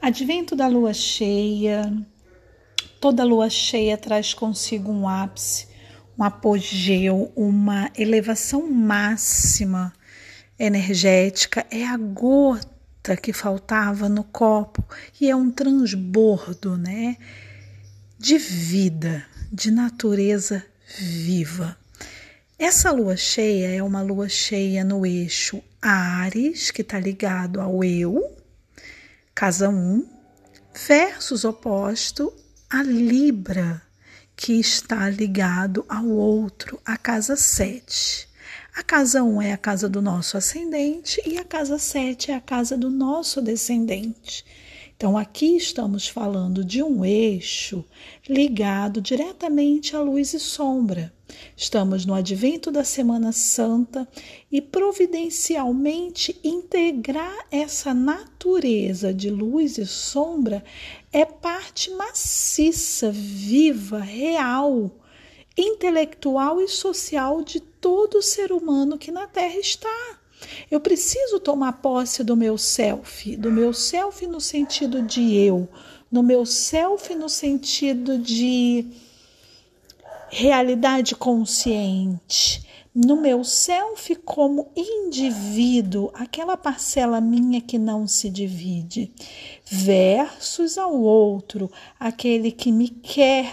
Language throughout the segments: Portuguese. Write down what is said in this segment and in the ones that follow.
Advento da lua cheia. Toda lua cheia traz consigo um ápice, um apogeu, uma elevação máxima energética. É a gota que faltava no copo e é um transbordo, né? De vida, de natureza viva. Essa lua cheia é uma lua cheia no eixo Áries, que está ligado ao eu, casa 1, versus oposto a Libra, que está ligado ao outro, a casa 7. A casa 1 é a casa do nosso ascendente e a casa 7 é a casa do nosso descendente. Então, aqui estamos falando de um eixo ligado diretamente à luz e sombra. Estamos no advento da Semana Santa e providencialmente integrar essa natureza de luz e sombra é parte maciça, viva, real, intelectual e social de todo ser humano que na Terra está. Eu preciso tomar posse do meu self no sentido de eu, no meu self no sentido de realidade consciente, no meu self como indivíduo, aquela parcela minha que não se divide, versus ao outro, aquele que me quer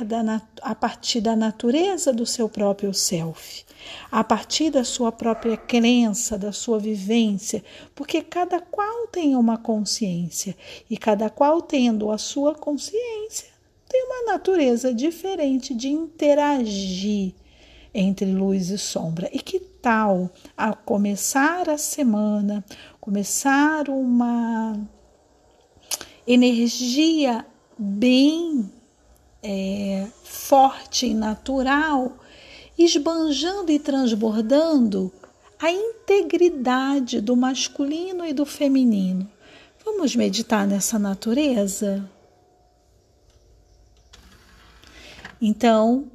a partir da natureza do seu próprio self, a partir da sua própria crença, da sua vivência, porque cada qual tem uma consciência e cada qual tendo a sua consciência, tem uma natureza diferente de interagir entre luz e sombra. E que tal, ao começar a semana, começar uma energia bem forte e natural, esbanjando e transbordando a integridade do masculino e do feminino? Vamos meditar nessa natureza? Então,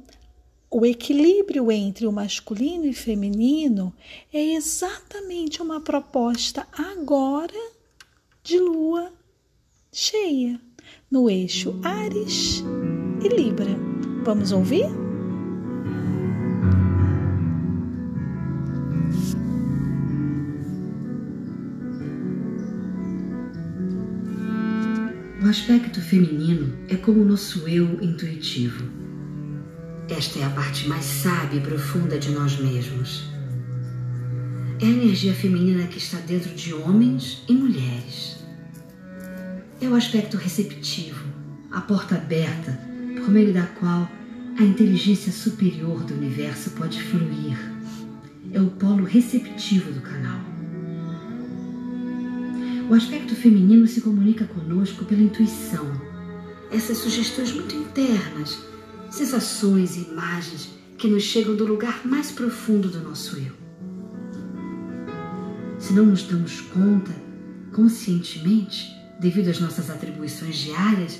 o equilíbrio entre o masculino e feminino é exatamente uma proposta agora de lua cheia, no eixo Áries e Libra. Vamos ouvir? O aspecto feminino é como o nosso eu intuitivo. Esta é a parte mais sábia e profunda de nós mesmos. É a energia feminina que está dentro de homens e mulheres. É o aspecto receptivo, a porta aberta, por meio da qual a inteligência superior do universo pode fluir. É o polo receptivo do canal. O aspecto feminino se comunica conosco pela intuição. Essas sugestões muito internas, sensações e imagens que nos chegam do lugar mais profundo do nosso eu. Se não nos damos conta, conscientemente, devido às nossas atribuições diárias,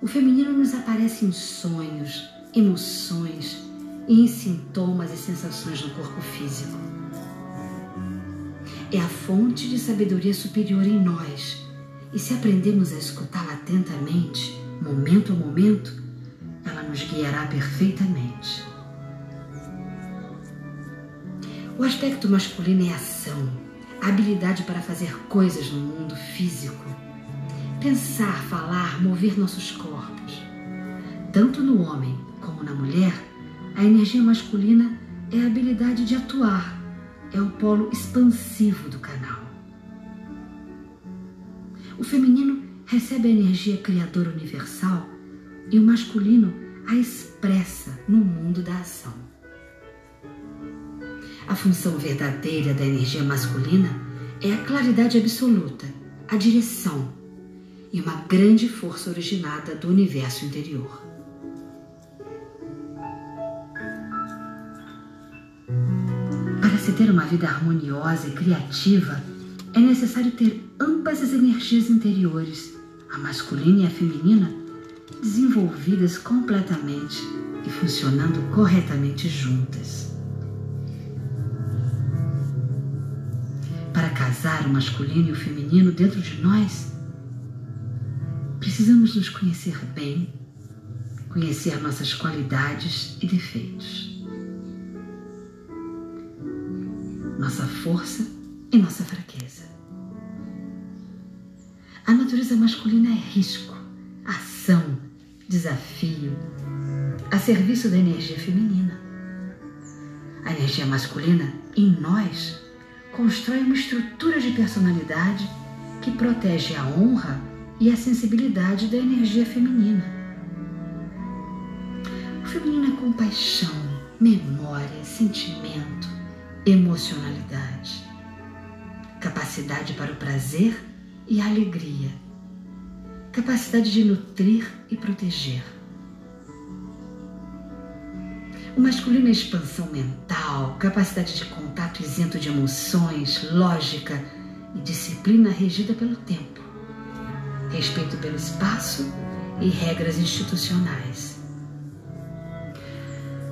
o feminino nos aparece em sonhos, emoções e em sintomas e sensações no corpo físico. É a fonte de sabedoria superior em nós, e se aprendemos a escutá-la atentamente, momento a momento, ela nos guiará perfeitamente. O aspecto masculino é a ação, a habilidade para fazer coisas no mundo físico, pensar, falar, mover nossos corpos. Tanto no homem como na mulher, a energia masculina é a habilidade de atuar, é o polo expansivo do canal. O feminino recebe a energia criadora universal e o masculino a expressa no mundo da ação. A função verdadeira da energia masculina é a claridade absoluta, a direção e uma grande força originada do universo interior. Para se ter uma vida harmoniosa e criativa, é necessário ter ambas as energias interiores, a masculina e a feminina, desenvolvidas completamente e funcionando corretamente juntas. Para casar o masculino e o feminino dentro de nós, precisamos nos conhecer bem, conhecer nossas qualidades e defeitos, nossa força e nossa fraqueza. A natureza masculina é risco, ação, desafio, a serviço da energia feminina. A energia masculina, em nós, constrói uma estrutura de personalidade que protege a honra e a sensibilidade da energia feminina. O feminino é compaixão, memória, sentimento, emocionalidade, capacidade para o prazer e a alegria, capacidade de nutrir e proteger. O masculino é expansão mental, capacidade de contato isento de emoções, lógica e disciplina regida pelo tempo, respeito pelo espaço e regras institucionais.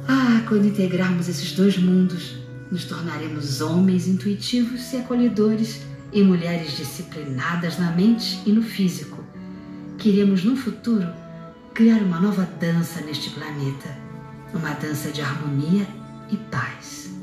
Ah, quando integrarmos esses dois mundos, nos tornaremos homens intuitivos e acolhedores e mulheres disciplinadas na mente e no físico. Queremos, no futuro, criar uma nova dança neste planeta, uma dança de harmonia e paz.